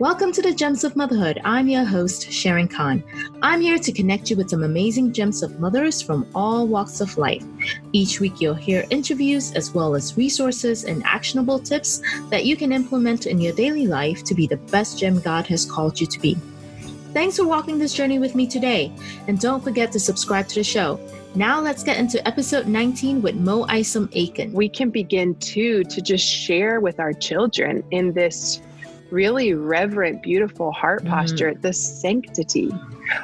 Welcome to the Gems of Motherhood. I'm your host, Sharon Khan. I'm here to connect you with some amazing gems of mothers from all walks of life. Each week, you'll hear interviews as well as resources and actionable tips that you can implement in your daily life to be the best gem God has called you to be. Thanks for walking this journey with me today. And don't forget to subscribe to the show. Now let's get into episode 19 with Mo Isom Aiken. We can begin to just share with our children in this really reverent, beautiful heart posture, the sanctity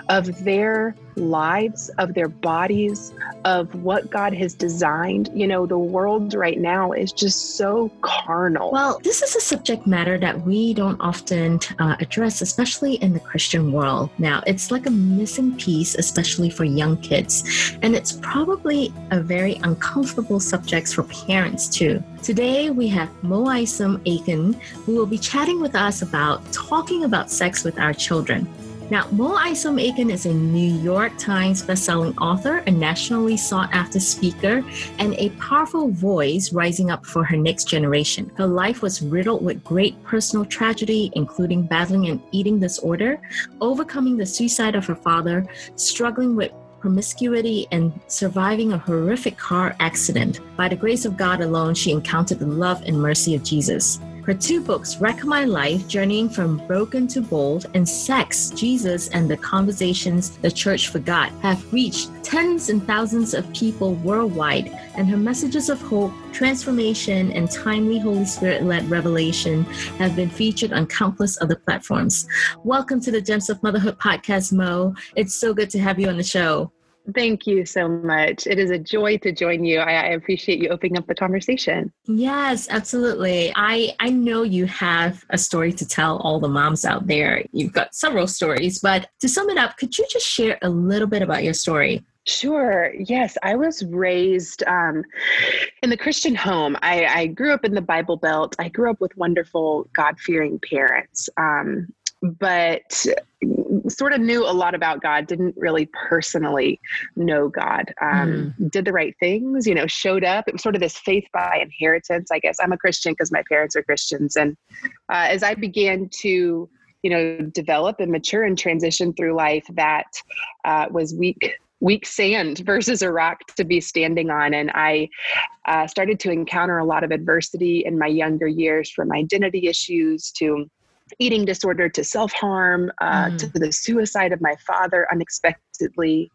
of their lives, of their bodies, of what God has designed. You know, the world right now is just so carnal. Well, this is a subject matter that we don't often address, especially in the Christian world. Now, it's like a missing piece, especially for young kids. And it's probably a very uncomfortable subject for parents too. Today, we have Mo Isom Aiken, who will be chatting with us about talking about sex with our children. Now, Mo Isom Aiken is a New York Times bestselling author, a nationally sought-after speaker, and a powerful voice rising up for her next generation. Her life was riddled with great personal tragedy, including battling an eating disorder, overcoming the suicide of her father, struggling with promiscuity, and surviving a horrific car accident. By the grace of God alone, she encountered the love and mercy of Jesus. Her two books, Wreck My Life, Journeying from Broken to Bold, and Sex, Jesus, and the Conversations the Church Forgot, have reached tens and thousands of people worldwide, and her messages of hope, transformation, and timely Holy Spirit-led revelation have been featured on countless other platforms. Welcome to the Gems of Motherhood podcast, Mo. It's so good to have you on the show. Thank you so much. It is a joy to join you. I appreciate you opening up the conversation. Yes, absolutely. I know you have a story to tell all the moms out there. You've got several stories, but to sum it up, could you just share a little bit about your story? Sure. Yes. I was raised in the Christian home. I grew up in the Bible Belt. I grew up with wonderful, God-fearing parents. But sort of knew a lot about God, didn't really personally know God, did the right things, you know, showed up. It was sort of this faith by inheritance, I guess. I'm a Christian because my parents are Christians. And as I began to, you know, develop and mature and transition through life, that was weak sand versus a rock to be standing on. And I started to encounter a lot of adversity in my younger years, from identity issues to eating disorder to self-harm, to the suicide of my father unexpectedly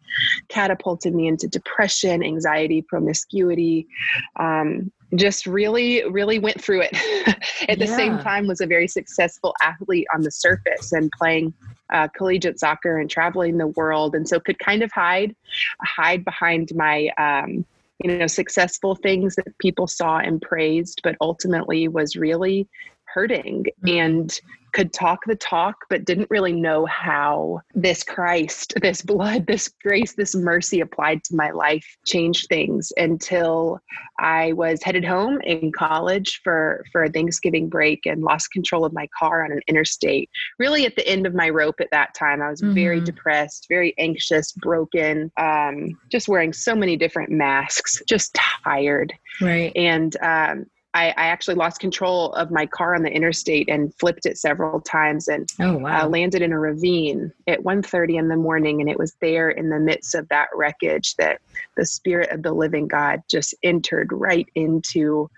catapulted me into depression, anxiety, promiscuity, just really, really went through it. At the same time, was a very successful athlete on the surface and playing collegiate soccer and traveling the world. And so could kind of hide behind my, successful things that people saw and praised, but ultimately was really hurting and could talk the talk, but didn't really know how this Christ, this blood, this grace, this mercy applied to my life changed things until I was headed home in college for a Thanksgiving break and lost control of my car on an interstate. Really at the end of my rope at that time. I was very depressed, very anxious, broken, just wearing so many different masks, just tired. Right. And, I actually lost control of my car on the interstate and flipped it several times and landed in a ravine at 1:30 in the morning. And it was there in the midst of that wreckage that the Spirit of the living God just entered right into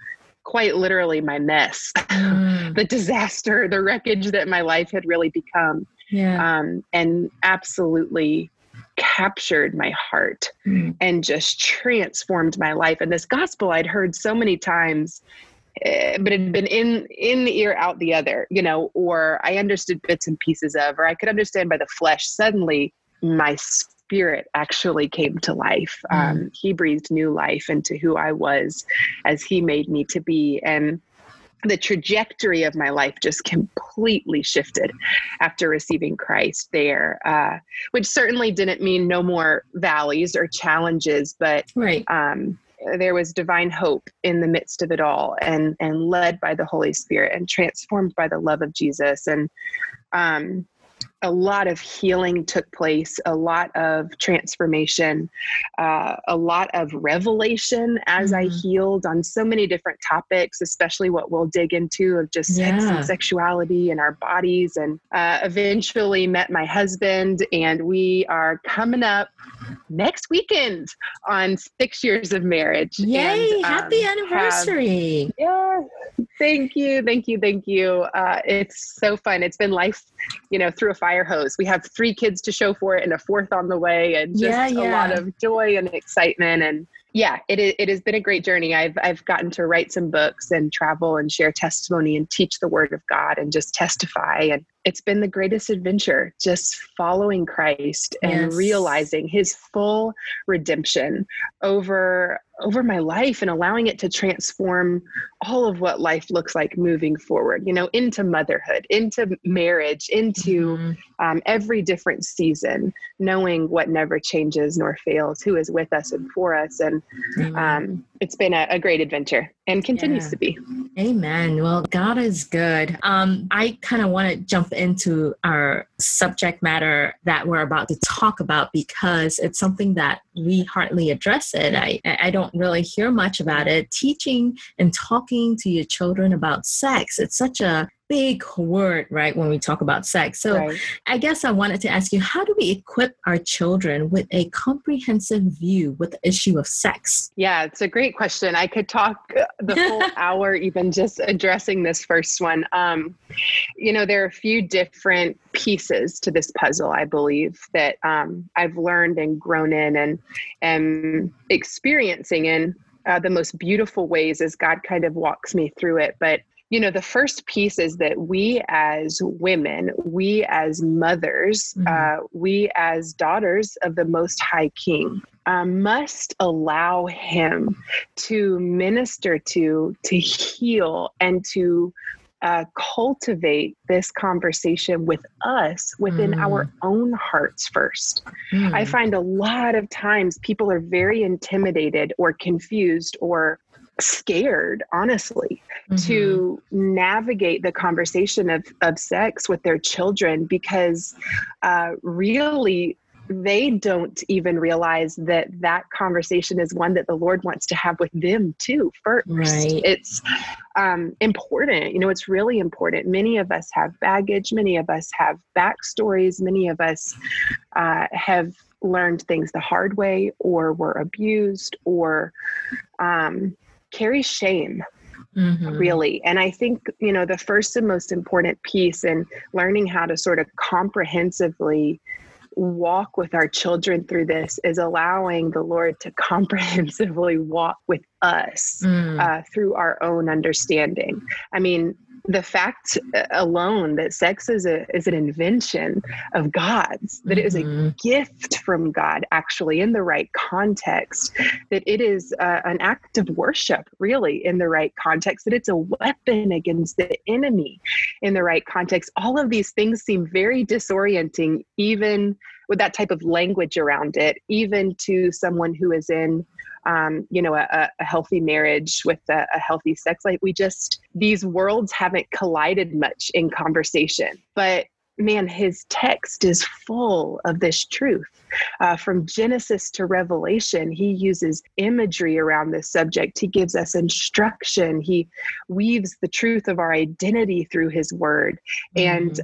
quite literally my mess, the disaster, the wreckage that my life had really become, and absolutely captured my heart and just transformed my life. And this gospel I'd heard so many times, but it had been in the ear, out the other, you know, or I understood bits and pieces of, or I could understand by the flesh. Suddenly my spirit actually came to life. He breathed new life into who I was as he made me to be. And the trajectory of my life just completely shifted after receiving Christ there, which certainly didn't mean no more valleys or challenges, but there was divine hope in the midst of it all, and led by the Holy Spirit and transformed by the love of Jesus. And a lot of healing took place, a lot of transformation, a lot of revelation as I healed on so many different topics, especially what we'll dig into of just sex and sexuality and our bodies, and eventually met my husband, and we are coming up next weekend on 6 years of marriage. Yay! And, happy anniversary. Yeah. Thank you. It's so fun. It's been life, through a fire hose. We have 3 kids to show for it and a 4th on the way, and just a lot of joy and excitement. And it has been a great journey. I've gotten to write some books and travel and share testimony and teach the word of God and just testify. And it's been the greatest adventure, just following Christ and realizing his full redemption over my life and allowing it to transform all of what life looks like moving forward, into motherhood, into marriage, into every different season, knowing what never changes nor fails, who is with us and for us. And it's been a great adventure and continues to be. Amen. Well, God is good. I kind of want to jump into our subject matter that we're about to talk about, because it's something that we hardly address it. I don't really hear much about it. Teaching and talking to your children about sex. It's such a big word, right, when we talk about sex. So I guess I wanted to ask you, how do we equip our children with a comprehensive view with the issue of sex? Yeah, it's a great question. I could talk the whole hour even just addressing this first one. There are a few different pieces to this puzzle, I believe, that I've learned and grown in and am experiencing in the most beautiful ways as God kind of walks me through it. But the first piece is that we as women, we as mothers, we as daughters of the Most High King, must allow him to minister to heal, and to cultivate this conversation with us within our own hearts first. I find a lot of times people are very intimidated or confused or scared, honestly, to navigate the conversation of sex with their children, because really they don't even realize that conversation is one that the Lord wants to have with them too first. Right. It's important. It's really important. Many of us have baggage. Many of us have backstories. Many of us have learned things the hard way, or were abused, or carry shame, really. And I think, the first and most important piece in learning how to sort of comprehensively walk with our children through this is allowing the Lord to comprehensively walk with us through our own understanding. I mean, the fact alone that sex is an invention of God's, that it is a gift from God, actually, in the right context, that it is an act of worship, really, in the right context, that it's a weapon against the enemy in the right context. All of these things seem very disorienting, even with that type of language around it, even to someone who is in a healthy marriage with a healthy sex life. These worlds haven't collided much in conversation, but man, his text is full of this truth. From Genesis to Revelation, he uses imagery around this subject. He gives us instruction. He weaves the truth of our identity through his word. And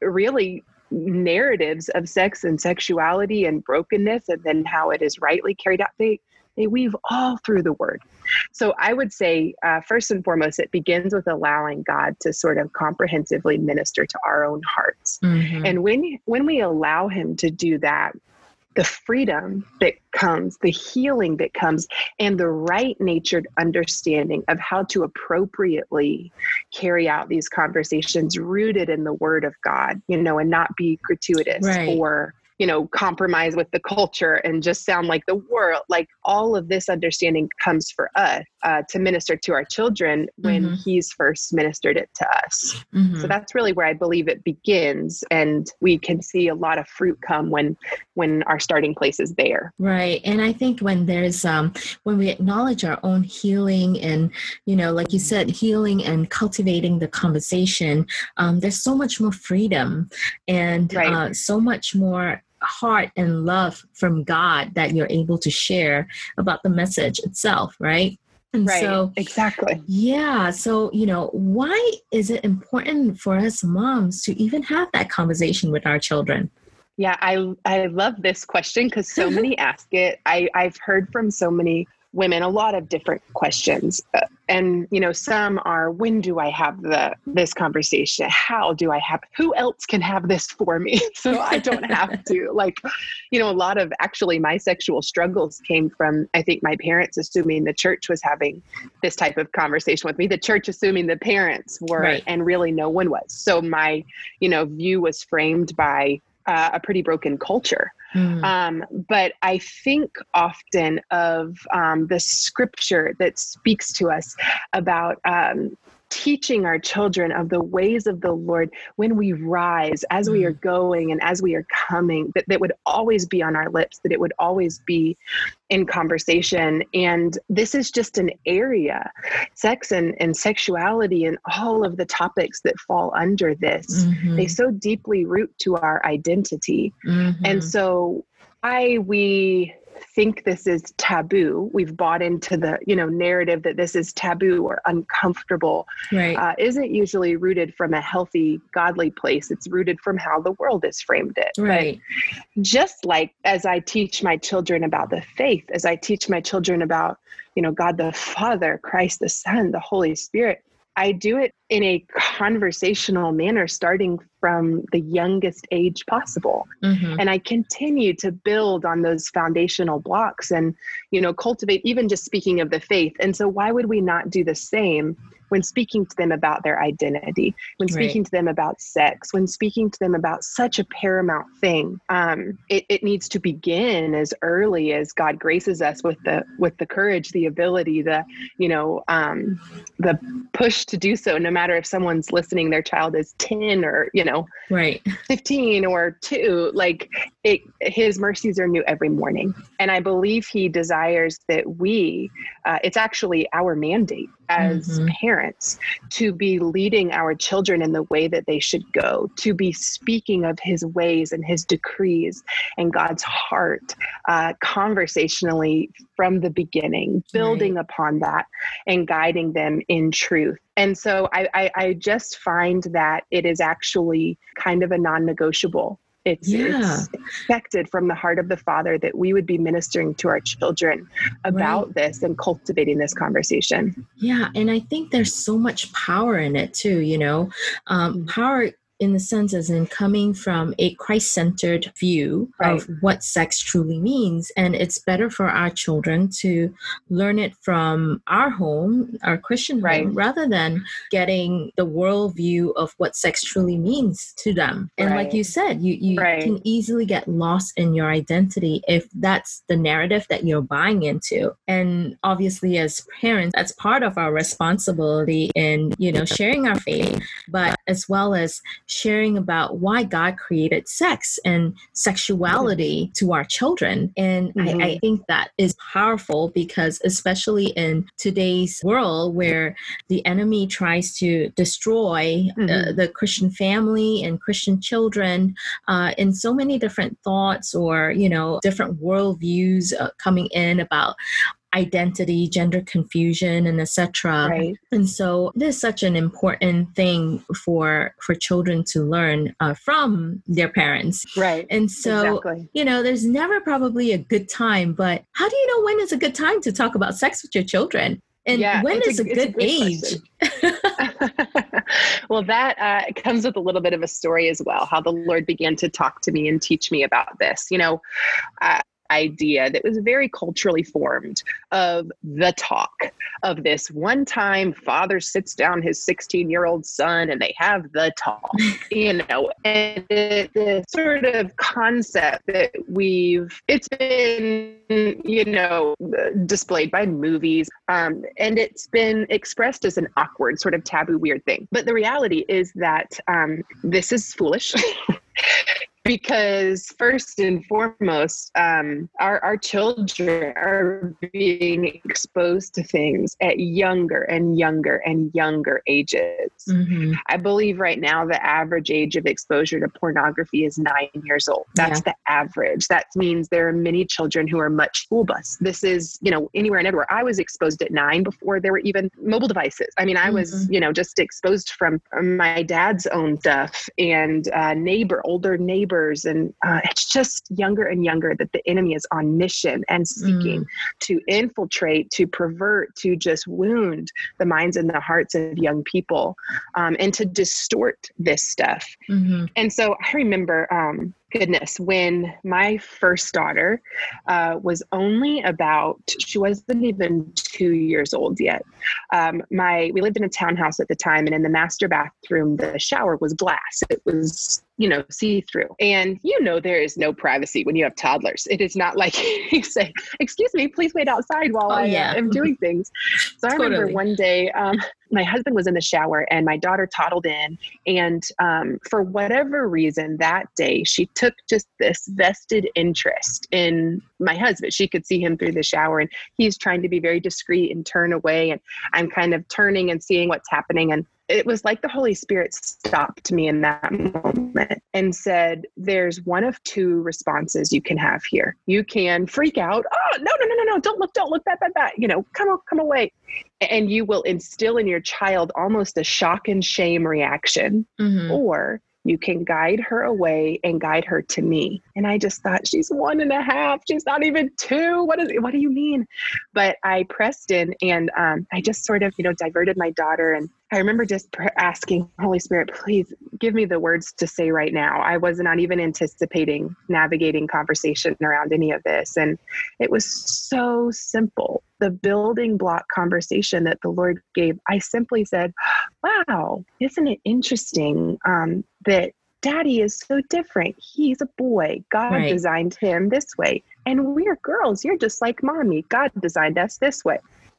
really, narratives of sex and sexuality and brokenness, and then how it is rightly carried out, they weave all through the word. So I would say, first and foremost, it begins with allowing God to sort of comprehensively minister to our own hearts. And when we allow him to do that, the freedom that comes, the healing that comes, and the right-natured understanding of how to appropriately carry out these conversations rooted in the word of God, and not be gratuitous or you know, compromise with the culture and just sound like the world. Like all of this understanding comes for us to minister to our children when mm-hmm. he's first ministered it to us. Mm-hmm. So that's really where I believe it begins. And we can see a lot of fruit come when our starting place is there. Right. And I think when there's, when we acknowledge our own healing and, you know, like you said, healing and cultivating the conversation, there's so much more freedom and right. So much more heart and love from God that you're able to share about the message itself, right? And right, so, exactly. Yeah. So, you know, why is it important for us moms to even have that conversation with our children? Yeah, I love this question because so many ask it. I've heard from so many women a lot of different questions. And, you know, some are, when do I have this conversation? How do I have, who else can have this for me? So I don't have to, like, you know, a lot of actually my sexual struggles came from, I think, my parents assuming the church was having this type of conversation with me, the church assuming the parents were, right. and really no one was. So my, you know, view was framed by a pretty broken culture. Mm. But I think often of the scripture that speaks to us about teaching our children of the ways of the Lord when we rise, as we are going and as we are coming, that would always be on our lips, that it would always be in conversation. And this is just an area, sex and sexuality and all of the topics that fall under this, mm-hmm. they so deeply root to our identity. Mm-hmm. And so we think this is taboo. We've bought into the, you know, narrative that this is taboo or uncomfortable, right. Isn't usually rooted from a healthy, godly place. It's rooted from how the world has framed it. Right. But just like as I teach my children about the faith, as I teach my children about, you know, God the Father, Christ the Son, the Holy Spirit, I do it in a conversational manner, starting from the youngest age possible. Mm-hmm. And I continue to build on those foundational blocks and, you know, cultivate, even just speaking of the faith. And so why would we not do the same when speaking to them about their identity, when speaking right. to them about sex, when speaking to them about such a paramount thing? It needs to begin as early as God graces us with the courage, the ability, the, you know, the push to do so, no matter if someone's listening, their child is 10 or, you know, right. 15 or 2, like his mercies are new every morning. And I believe he desires that we, it's actually our mandate as mm-hmm. parents to be leading our children in the way that they should go, to be speaking of his ways and his decrees and God's heart conversationally from the beginning, building right. upon that and guiding them in truth. And so I just find that it is actually kind of a non-negotiable. It's expected from the heart of the Father that we would be ministering to our children about right. this and cultivating this conversation. Yeah. And I think there's so much power in it too, you know, power in the sense as in coming from a Christ-centered view right. of what sex truly means. And it's better for our children to learn it from our home, our Christian right. home, rather than getting the worldview of what sex truly means to them. And right. like you said, you right. can easily get lost in your identity if that's the narrative that you're buying into. And obviously as parents, that's part of our responsibility in, you know, sharing our faith, but as well as sharing about why God created sex and sexuality to our children. And mm-hmm. I think that is powerful because especially in today's world where the enemy tries to destroy mm-hmm. The Christian family and Christian children in so many different thoughts or, you know, different worldviews coming in about identity, gender confusion, and etc. Right. And so this is such an important thing for children to learn from their parents. Right. And so, exactly. you know, there's never probably a good time, but how do you know when is a good time to talk about sex with your children? And yeah, when is a good age? Well, that comes with a little bit of a story as well, how the Lord began to talk to me and teach me about this. You know, idea that was very culturally formed of the talk, of this one time father sits down his 16-year-old son and they have the talk, you know, and the sort of concept that it's been, you know, displayed by movies, and it's been expressed as an awkward sort of taboo, weird thing. But the reality is that this is foolish. Because first and foremost, our children are being exposed to things at younger and younger and younger ages. Mm-hmm. I believe right now the average age of exposure to pornography is 9 years old. That's the average. That means there are many children who are much school bus. This is, you know, anywhere and everywhere. I was exposed at 9 before there were even mobile devices. I mean, I was, you know, just exposed from my dad's own stuff and older neighbors. And it's just younger and younger that the enemy is on mission and seeking to infiltrate, to pervert, to just wound the minds and the hearts of young people, and to distort this stuff. Mm-hmm. And so I remember, goodness, when my first daughter was only she wasn't even 2 years old yet. We lived in a townhouse at the time, and in the master bathroom, the shower was glass. It was, you know, see-through. And you know, there is no privacy when you have toddlers. It is not like you say, excuse me, please wait outside while I am doing things. So totally. I remember one day, my husband was in the shower and my daughter toddled in. And for whatever reason that day, she took just this vested interest in my husband. She could see him through the shower and he's trying to be very discreet and turn away. And I'm kind of turning and seeing what's happening. And it was like the Holy Spirit stopped me in that moment and said, there's one of two responses you can have here. You can freak out. Oh, no, don't look, that, you know, come away. And you will instill in your child almost a shock and shame reaction, or you can guide her away and guide her to me. And I just thought, she's 1.5. She's not even 2. What do you mean? But I pressed in and I just sort of, you know, diverted my daughter. And I remember just asking, Holy Spirit, please give me the words to say right now. I was not even anticipating navigating conversation around any of this. And it was so simple. The building block conversation that the Lord gave, I simply said, wow, isn't it interesting that Daddy is so different. He's a boy. God designed him this way. And we're girls. You're just like Mommy. God designed us this way.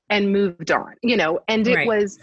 And moved on, you know, and it was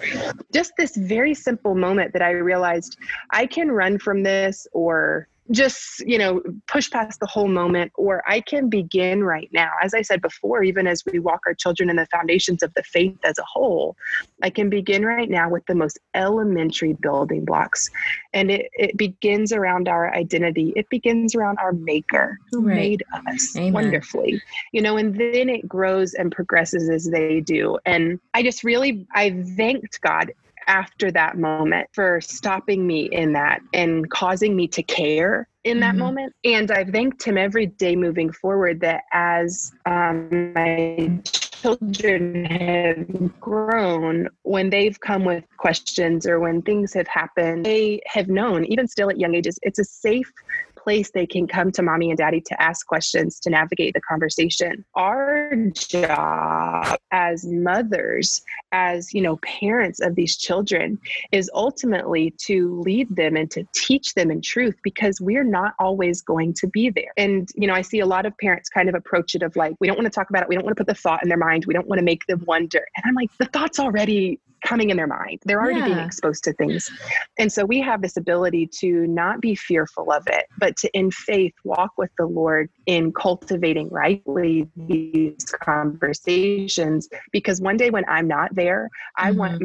just this very simple moment that I realized I can run from this or just, you know, push past the whole moment, or I can begin right now. As I said before, even as we walk our children in the foundations of the faith as a whole, I can begin right now with the most elementary building blocks. And it begins around our identity. It begins around our maker who made us wonderfully, you know, and then it grows and progresses as they do. And I just really, I thanked God after that moment for stopping me in that and causing me to care in that moment. And I've thanked him every day moving forward that as my children have grown, when they've come with questions or when things have happened, they have known, even still at young ages, it's a safe place they can come to Mommy and Daddy to ask questions, to navigate the conversation. Our job as mothers, as, you know, parents of these children, is ultimately to lead them and to teach them in truth, because we're not always going to be there. And, you know, I see a lot of parents kind of approach it of like, we don't want to talk about it. We don't want to put the thought in their mind. We don't want to make them wonder. And I'm like, the thought's already coming in their mind. They're already being exposed to things. And so we have this ability to not be fearful of it, but to in faith walk with the Lord in cultivating rightly these conversations. Because one day when I'm not there, I want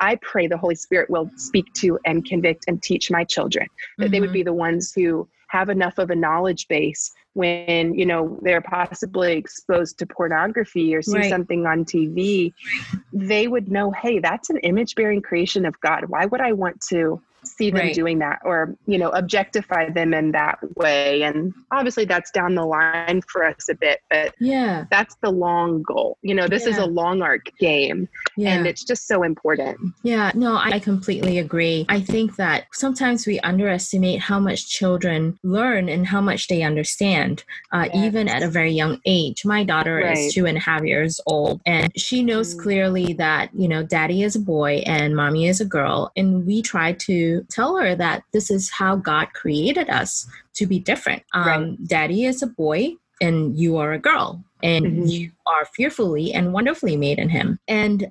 I pray the Holy Spirit will speak to and convict and teach my children, that they would be the ones who have enough of a knowledge base when, you know, they're possibly exposed to pornography or see something on TV, they would know, hey, that's an image-bearing creation of God. Why would I want to see them doing that or, you know, objectify them in that way. And obviously that's down the line for us a bit, but that's the long goal. You know, this is a long arc game and it's just so important. Yeah, no, I completely agree. I think that sometimes we underestimate how much children learn and how much they understand, even at a very young age. My daughter is 2.5 years old and she knows clearly that, you know, daddy is a boy and mommy is a girl. And we try to tell her that this is how God created us to be different. Daddy is a boy and you are a girl. And you are fearfully and wonderfully made in him. And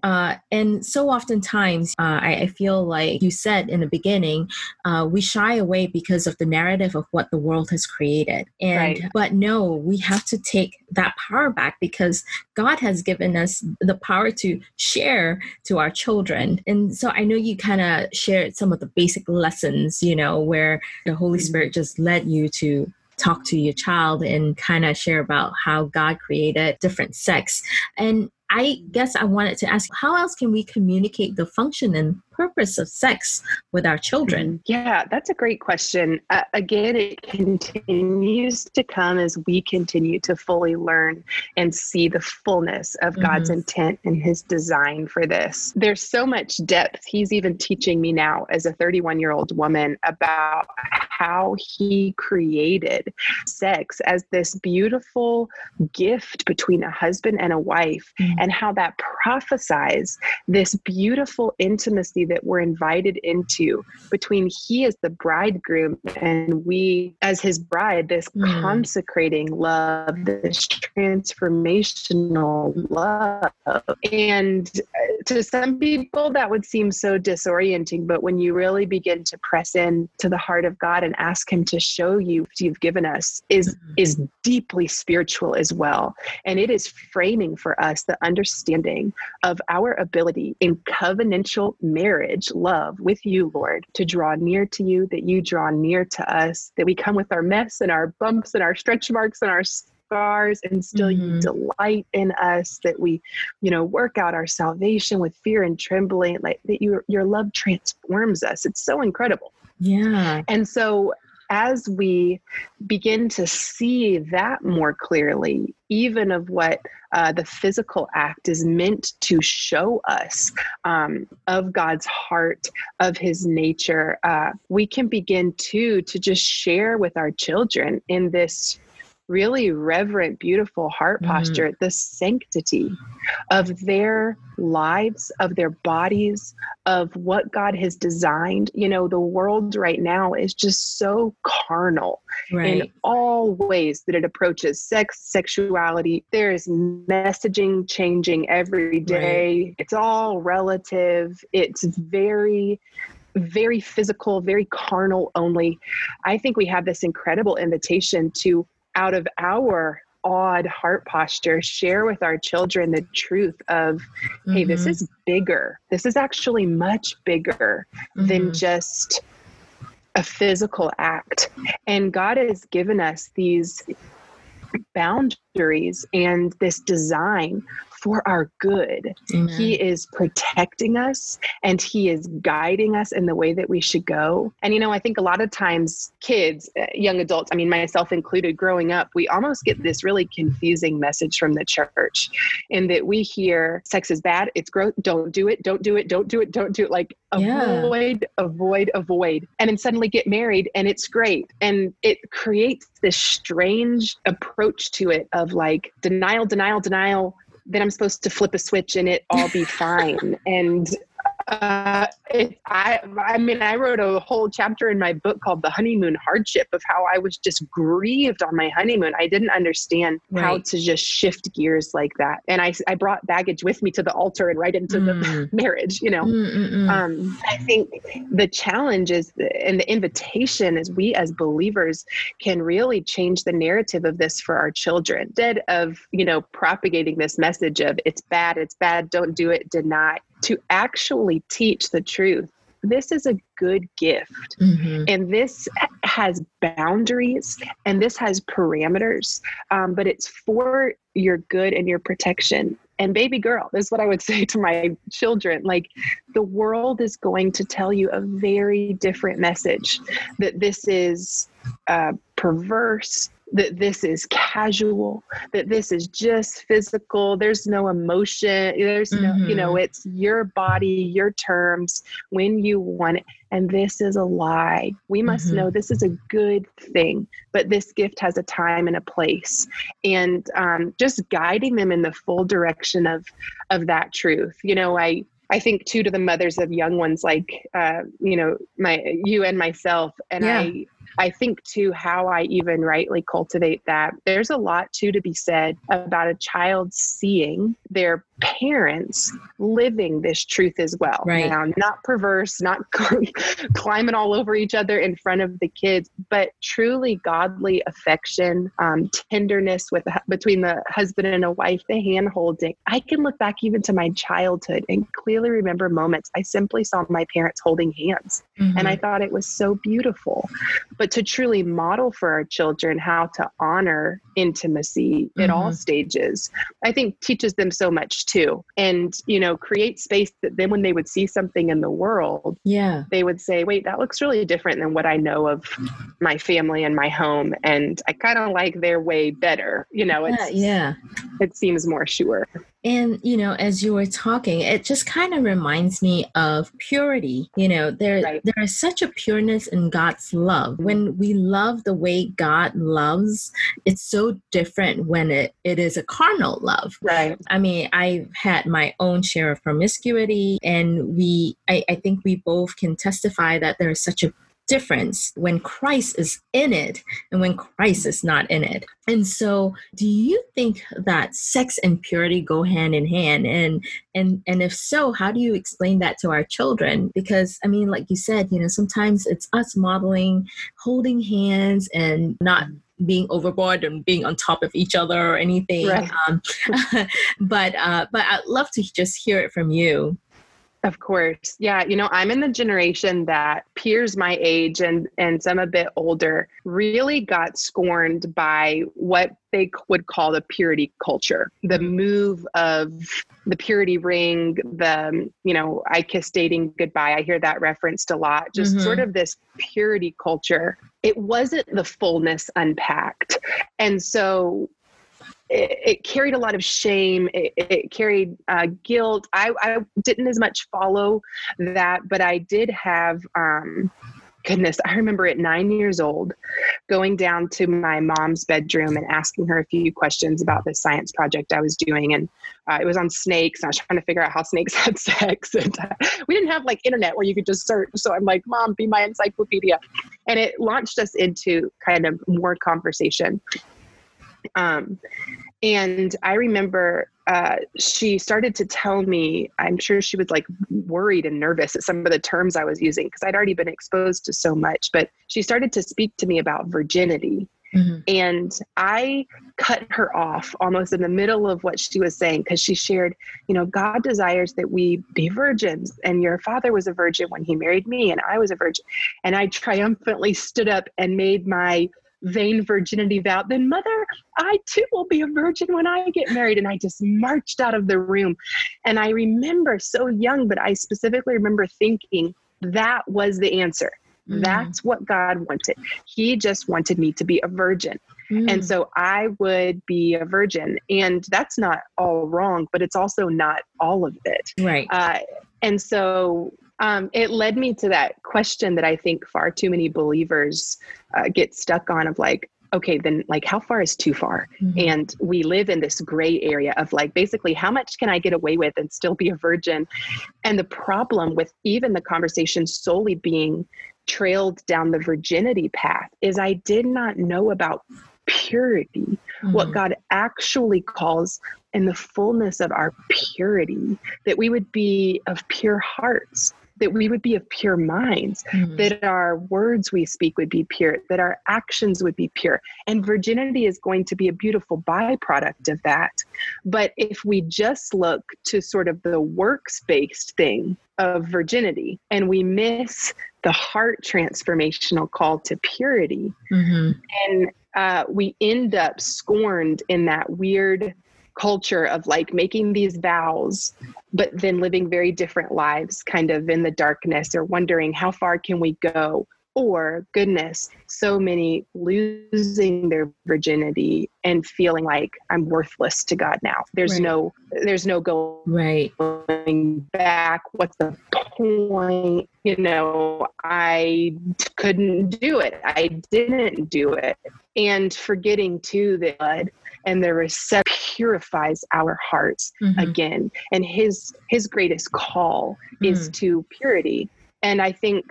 so oftentimes, I feel like you said in the beginning, we shy away because of the narrative of what the world has created. And but no, we have to take that power back because God has given us the power to share to our children. And so I know you kind of shared some of the basic lessons, you know, where the Holy Spirit just led you to talk to your child and kind of share about how God created different sex. And I guess I wanted to ask, how else can we communicate the function and purpose of sex with our children? Yeah, that's a great question. Again, it continues to come as we continue to fully learn and see the fullness of God's intent and his design for this. There's so much depth. He's even teaching me now as a 31-year-old woman about how he created sex as this beautiful gift between a husband and a wife, and how that prophesies this beautiful intimacy that we're invited into between he as the bridegroom and we as his bride, this consecrating love, this transformational love. And to some people that would seem so disorienting, but when you really begin to press in to the heart of God and ask him to show you what you've given us is deeply spiritual as well. And it is framing for us the understanding of our ability in covenantal marriage, love with you, Lord, to draw near to you, that you draw near to us, that we come with our mess and our bumps and our stretch marks and our scars, and still you delight in us, that we, you know, work out our salvation with fear and trembling, like that your love transforms us. It's so incredible. Yeah. And so as we begin to see that more clearly, even of what the physical act is meant to show us of God's heart, of his nature, we can begin to just share with our children in this really reverent, beautiful heart posture, the sanctity of their lives, of their bodies, of what God has designed. You know, the world right now is just so carnal in all ways that it approaches sex, sexuality. There is messaging changing every day. It's all relative. It's very, very physical, very carnal only. I think we have this incredible invitation to, out of our odd heart posture, share with our children the truth of, hey, this is bigger. This is actually much bigger than just a physical act. And God has given us these boundaries and this design for our good. He is protecting us and he is guiding us in the way that we should go. And, you know, I think a lot of times kids, young adults, I mean, myself included, growing up, we almost get this really confusing message from the church in that we hear sex is bad. It's gross. Don't do it. Don't do it. Don't do it. Don't do it. Like avoid. And then suddenly get married and it's great. And it creates this strange approach to it of like denial, then I'm supposed to flip a switch and it all be fine. And I wrote a whole chapter in my book called The Honeymoon Hardship of how I was just grieved on my honeymoon. I didn't understand how to just shift gears like that. And I brought baggage with me to the altar and right into the marriage, you know. I think the challenge is, and the invitation is, we as believers can really change the narrative of this for our children. Instead of, you know, propagating this message of it's bad, don't do it, deny, to actually teach the truth. This is a good gift. And this has boundaries and this has parameters, but it's for your good and your protection. and baby girl, this is what I would say to my children. Like, the world is going to tell you a very different message, that this is perverse, that this is casual, that this is just physical. There's no emotion. There's no, you know, it's your body, your terms, when you want it. And this is a lie. We must know this is a good thing, but this gift has a time and a place. And just guiding them in the full direction of that truth. You know, I think too, to the mothers of young ones, like, you know, you and myself, and I think too, how I even rightly cultivate that. There's a lot too, to be said about a child seeing their parents living this truth as well. Right. Now, not perverse, not climbing all over each other in front of the kids, but truly godly affection, tenderness between the husband and a wife, the hand holding. I can look back even to my childhood and clearly remember moments I simply saw my parents holding hands. And I thought it was so beautiful. But to truly model for our children how to honor intimacy at all stages, I think teaches them so much too. And, you know, create space that then when they would see something in the world, they would say, wait, that looks really different than what I know of my family and my home. And I kind of like their way better. You know, it seems more sure. And, you know, as you were talking, it just kind of reminds me of purity. You know, there is such a pureness in God's love. When we love the way God loves, it's so different when it is a carnal love. Right. I mean, I've had my own share of promiscuity, and I think we both can testify that there is such a difference when Christ is in it and when Christ is not in it. And so do you think that sex and purity go hand in hand? And if so, how do you explain that to our children? Because, I mean, like you said, you know, sometimes it's us modeling, holding hands and not being overboard and being on top of each other or anything. Right. But I'd love to just hear it from you. Of course. Yeah. You know, I'm in the generation that peers my age and some a bit older really got scorned by what they would call the purity culture, the move of the purity ring, the, you know, I kiss dating goodbye. I hear that referenced a lot, just sort of this purity culture. It wasn't the fullness unpacked. And so it carried a lot of shame. It carried guilt. I didn't as much follow that, but I did have, goodness, I remember at 9 years old going down to my mom's bedroom and asking her a few questions about this science project I was doing. And it was on snakes. And I was trying to figure out how snakes had sex. And we didn't have like internet where you could just search. So I'm like, Mom, be my encyclopedia. And it launched us into kind of more conversation. And I remember she started to tell me, I'm sure she was like worried and nervous at some of the terms I was using because I'd already been exposed to so much, but she started to speak to me about virginity. And I cut her off almost in the middle of what she was saying because she shared, you know, God desires that we be virgins and your father was a virgin when he married me and I was a virgin. And I triumphantly stood up and made my vain virginity vow, then mother, I too will be a virgin when I get married. And I just marched out of the room. And I remember so young, but I specifically remember thinking that was the answer. That's what God wanted. He just wanted me to be a virgin. And so I would be a virgin. And that's not all wrong, but it's also not all of it. Right. And so it led me to that question that I think far too many believers get stuck on of like, okay, then like how far is too far? And we live in this gray area of like, basically how much can I get away with and still be a virgin? And the problem with even the conversation solely being trailed down the virginity path is I did not know about purity, what God actually calls in the fullness of our purity, that we would be of pure hearts, that we would be of pure minds, that our words we speak would be pure, that our actions would be pure. And virginity is going to be a beautiful byproduct of that. But if we just look to sort of the works-based thing of virginity and we miss the heart transformational call to purity, and we end up scorned in that weird culture of like making these vows, but then living very different lives kind of in the darkness, or wondering how far can we go? Or goodness, so many losing their virginity and feeling like I'm worthless to God now. There's no going back. What's the point? You know, I couldn't do it. I didn't do it. And forgetting too that God and the reception purifies our hearts again. And his greatest call is to purity. And I think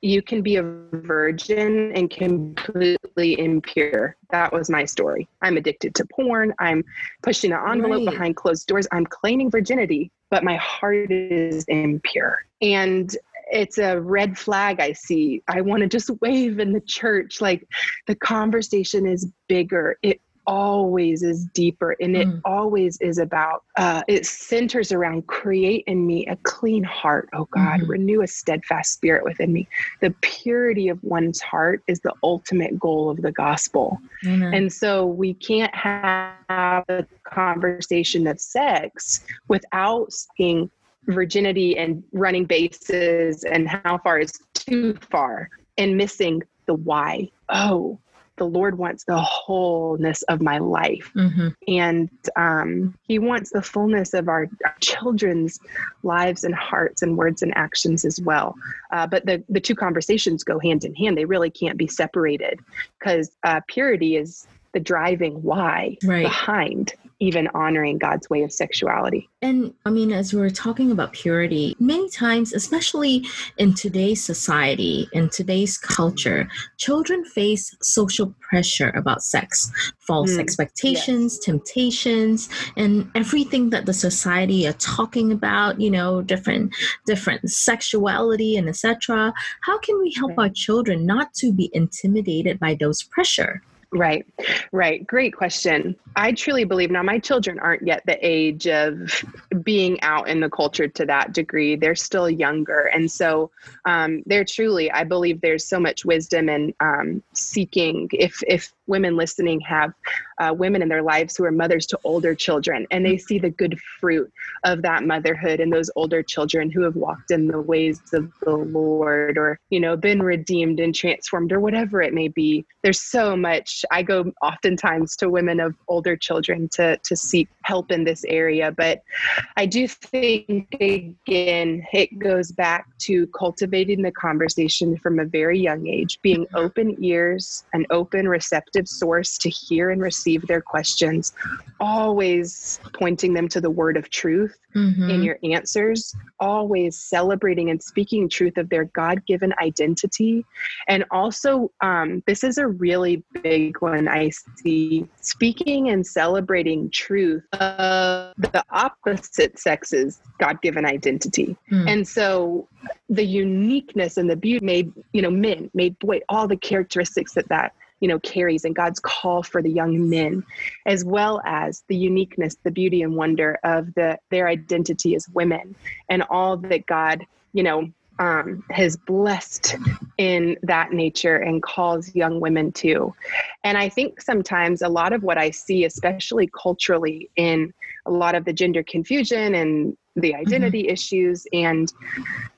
you can be a virgin and completely impure. That was my story. I'm addicted to porn. I'm pushing an envelope behind closed doors. I'm claiming virginity, but my heart is impure. And it's a red flag I see. I want to just wave in the church. Like, the conversation is bigger. It always is deeper, and it always is about it centers around, create in me a clean heart, oh God, renew a steadfast spirit within me. The purity of one's heart is the ultimate goal of the gospel. And so we can't have a conversation of sex without seeing virginity and running bases and how far is too far, and missing the why. Oh, the Lord wants the wholeness of my life. And he wants the fullness of our children's lives and hearts and words and actions as well. But the two conversations go hand in hand. They really can't be separated, because purity is the driving why behind even honoring God's way of sexuality. And I mean, as we're talking about purity, many times, especially in today's society, in today's culture, children face social pressure about sex, false expectations, temptations, and everything that the society are talking about, you know, different sexuality and etc. How can we help our children not to be intimidated by those pressure? Right. Great question. I truly believe now my children aren't yet the age of being out in the culture to that degree. They're still younger. And so they're truly, I believe there's so much wisdom in seeking. If women listening have women in their lives who are mothers to older children, and they see the good fruit of that motherhood and those older children who have walked in the ways of the Lord, or, you know, been redeemed and transformed, or whatever it may be. There's so much. I go oftentimes to women of older children to seek help in this area. But I do think, again, it goes back to cultivating the conversation from a very young age, being open ears, an open, receptive source to hear and receive their questions, always pointing them to the word of truth in your answers, always celebrating and speaking truth of their God-given identity. And also, this is a really big one I see, speaking and celebrating truth of the opposite sex's God-given identity. And so the uniqueness and the beauty made, you know, men, made boy, all the characteristics that you know, carries, and God's call for the young men, as well as the uniqueness, the beauty and wonder of their identity as women, and all that God, you know, has blessed in that nature and calls young women to. And I think sometimes a lot of what I see, especially culturally, in a lot of the gender confusion and the identity issues and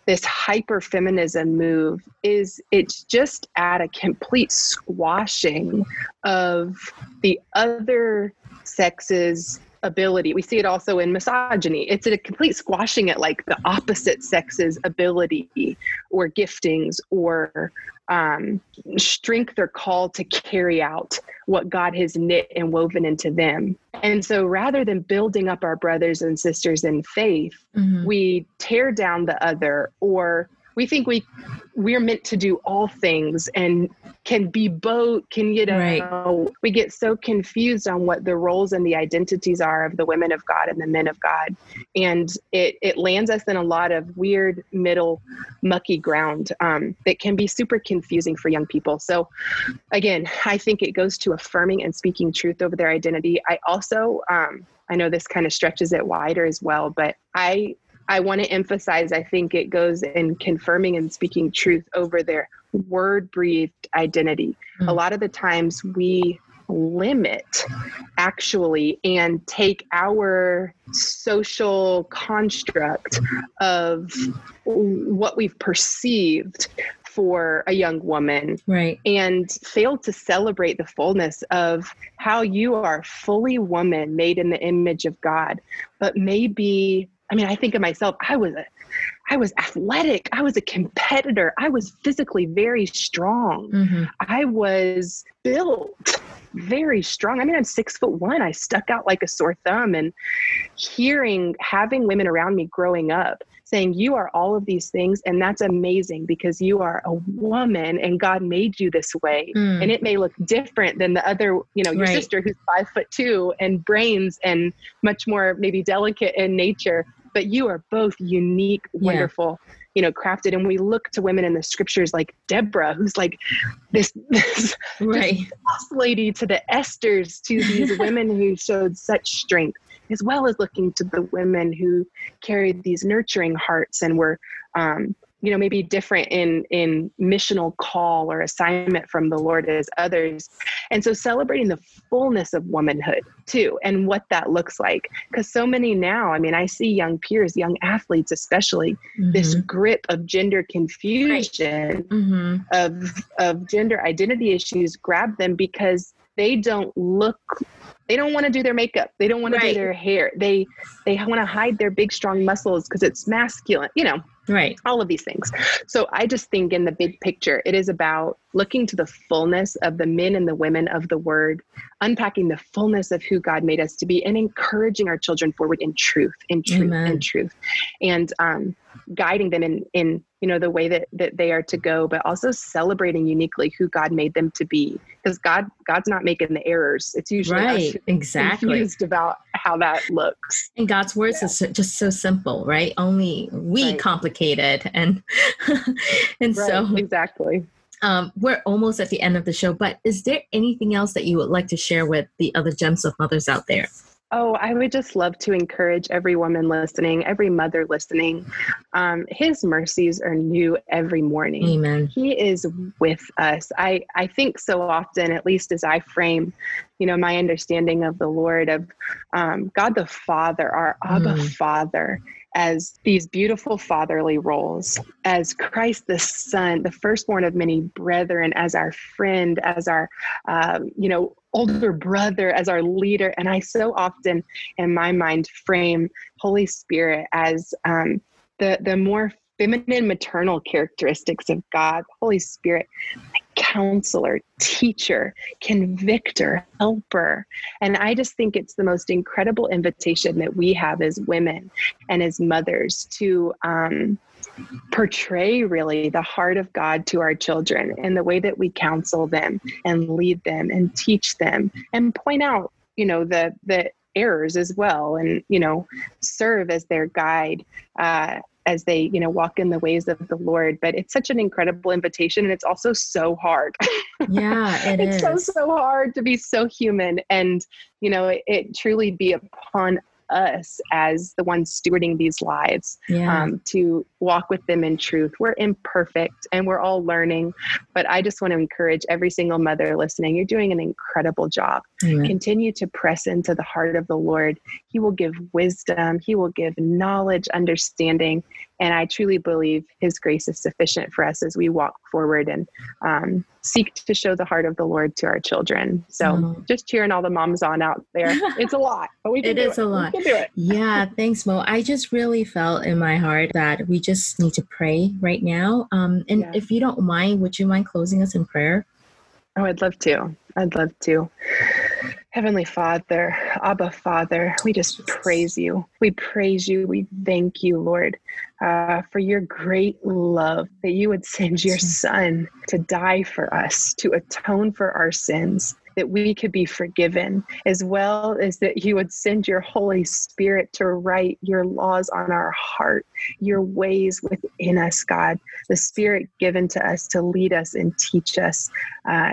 this hyper feminism move, is it's just at a complete squashing of the other sex's ability. We see it also in misogyny. It's a complete squashing at like the opposite sex's ability or giftings or strength or call to carry out what God has knit and woven into them. And so rather than building up our brothers and sisters in faith, we tear down the other, or we think we're meant to do all things and can be both, can, you know, we get so confused on what the roles and the identities are of the women of God and the men of God. And it lands us in a lot of weird, middle, mucky ground that can be super confusing for young people. So again, I think it goes to affirming and speaking truth over their identity. I also, I know this kind of stretches it wider as well, but I want to emphasize, I think it goes in confirming and speaking truth over their word-breathed identity. A lot of the times we limit, actually, and take our social construct of what we've perceived for a young woman, right, and fail to celebrate the fullness of how you are fully woman, made in the image of God. But maybe, I mean, I think of myself, I was athletic. I was a competitor. I was physically very strong. Mm-hmm. I was built very strong. I mean, I'm 6'1". I stuck out like a sore thumb, and having women around me growing up saying, you are all of these things, and that's amazing because you are a woman and God made you this way. Mm. And it may look different than the other, your sister who's 5'2" and brains and much more maybe delicate in nature, but you are both unique, wonderful, crafted. And we look to women in the scriptures like Deborah, who's like this boss lady, to the Esthers, to these women who showed such strength, as well as looking to the women who carried these nurturing hearts and were, maybe different in missional call or assignment from the Lord as others. And so celebrating the fullness of womanhood too, and what that looks like. Because so many now, I mean, I see young peers, young athletes, especially this grip of gender confusion, of gender identity issues grab them because they don't want to do their makeup. They don't want to do their hair. They want to hide their big, strong muscles because it's masculine, all of these things. So I just think in the big picture, it is about looking to the fullness of the men and the women of the word, unpacking the fullness of who God made us to be, and encouraging our children forward in truth, and guiding them in the way that they are to go, but also celebrating uniquely who God made them to be, because God's not making the errors. It's usually us exactly confused about how that looks. And God's words is just so simple, right? Only we complicate it, and so exactly. We're almost at the end of the show, but is there anything else that you would like to share with the other Gems of Mothers out there? Oh, I would just love to encourage every woman listening, every mother listening. His mercies are new every morning. Amen. He is with us. I think so often, at least as I frame, my understanding of the Lord, of God the Father, our Abba Father, as these beautiful fatherly roles, as Christ the Son, the firstborn of many brethren, as our friend, as our, older brother, as our leader. And I so often in my mind frame Holy Spirit as the more feminine maternal characteristics of God. Holy Spirit, counselor, teacher, convictor, helper. And I just think it's the most incredible invitation that we have as women and as mothers to portray really the heart of God to our children in the way that we counsel them and lead them and teach them and point out, the errors as well, and, serve as their guide, as they, walk in the ways of the Lord. But it's such an incredible invitation. And it's also so hard. Yeah, it's so hard to be so human. And, it truly be upon us as the ones stewarding these lives, to walk with them in truth. We're imperfect and we're all learning, but I just want to encourage every single mother listening. You're doing an incredible job. Amen. Continue to press into the heart of the Lord. He will give wisdom. He will give knowledge, understanding. And I truly believe his grace is sufficient for us as we walk forward and seek to show the heart of the Lord to our children. So just cheering all the moms on out there. It's a lot, but we can do it. It is a lot. We can do it. Yeah. Thanks, Mo. I just really felt in my heart that we just need to pray right now. And if you don't mind, would you mind closing us in prayer? Oh, I'd love to. Heavenly Father, Abba Father, we just praise you. We praise you. We thank you, Lord, for your great love, that you would send your Son to die for us, to atone for our sins, that we could be forgiven, as well as that you would send your Holy Spirit to write your laws on our heart, your ways within us, God, the Spirit given to us to lead us and teach us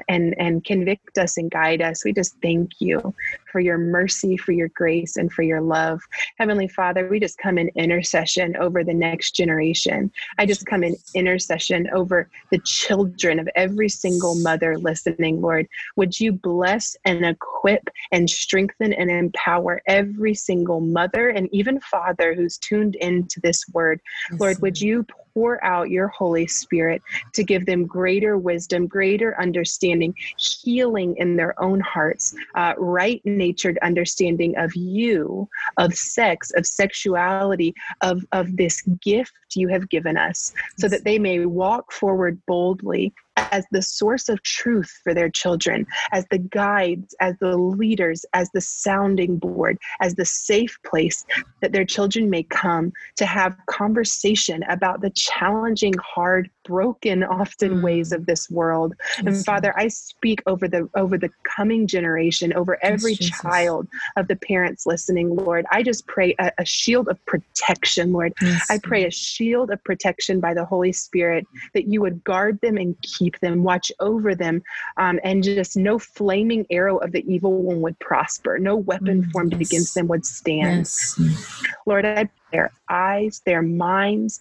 and convict us and guide us. We just thank you for your mercy, for your grace, and for your love. Heavenly Father, we just come in intercession over the next generation. I just come in intercession over the children of every single mother listening, Lord. Would you bless bless and equip and strengthen and empower every single mother and even father who's tuned into this word. Yes. Lord, would you pour out your Holy Spirit to give them greater wisdom, greater understanding, healing in their own hearts, right-natured understanding of you, of sex, of sexuality, of this gift you have given us, so that they may walk forward boldly as the source of truth for their children, as the guides, as the leaders, as the sounding board, as the safe place that their children may come to have conversation about the challenging, hard, broken, often ways of this world. Jesus. And Father, I speak over the coming generation, over every child of the parents listening, Lord. I just pray a shield of protection, Lord. Yes. I pray a shield of protection by the Holy Spirit, that you would guard them and keep them, watch over them, and just no flaming arrow of the evil one would prosper. No weapon formed against them would stand. Yes. Lord, I their eyes, their minds,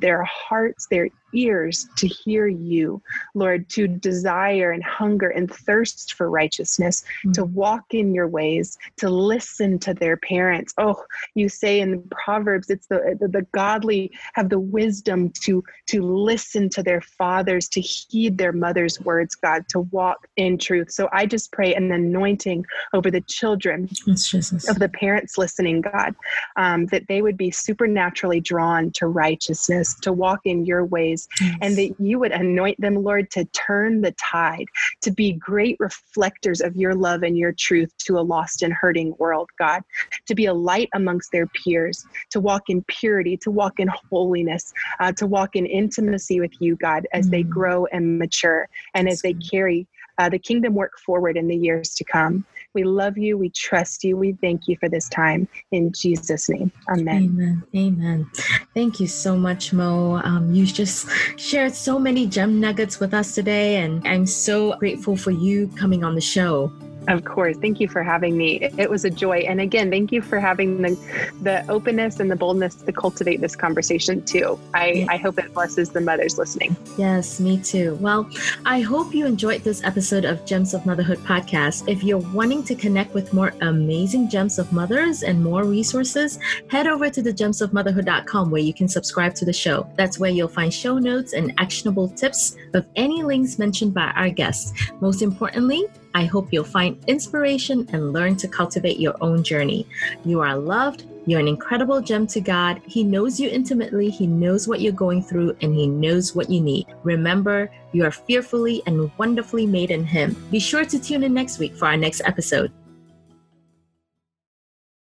their hearts, their ears to hear you, Lord, to desire and hunger and thirst for righteousness, to walk in your ways, to listen to their parents. Oh, you say in the Proverbs, it's the godly have the wisdom to listen to their fathers, to heed their mother's words, God, to walk in truth. So I just pray an anointing over the children, of the parents listening, God, that they would be supernaturally drawn to righteousness, to walk in your ways, and that you would anoint them, Lord, to turn the tide, to be great reflectors of your love and your truth to a lost and hurting world, God, to be a light amongst their peers, to walk in purity, to walk in holiness, to walk in intimacy with you, God, as they grow and mature, and as they carry the kingdom work forward in the years to come. We love you. We trust you. We thank you for this time. In Jesus' name. Amen. Amen. Amen. Thank you so much, Mo. You just shared so many gem nuggets with us today, and I'm so grateful for you coming on the show. Of course. Thank you for having me. It was a joy. And again, thank you for having the openness and the boldness to cultivate this conversation too. I hope it blesses the mothers listening. Yes, me too. Well, I hope you enjoyed this episode of Gems of Motherhood podcast. If you're wanting to connect with more amazing gems of mothers and more resources, head over to thegemsofmotherhood.com, where you can subscribe to the show. That's where you'll find show notes and actionable tips of any links mentioned by our guests. Most importantly, I hope you'll find inspiration and learn to cultivate your own journey. You are loved. You're an incredible gem to God. He knows you intimately. He knows what you're going through, and he knows what you need. Remember, you are fearfully and wonderfully made in him. Be sure to tune in next week for our next episode.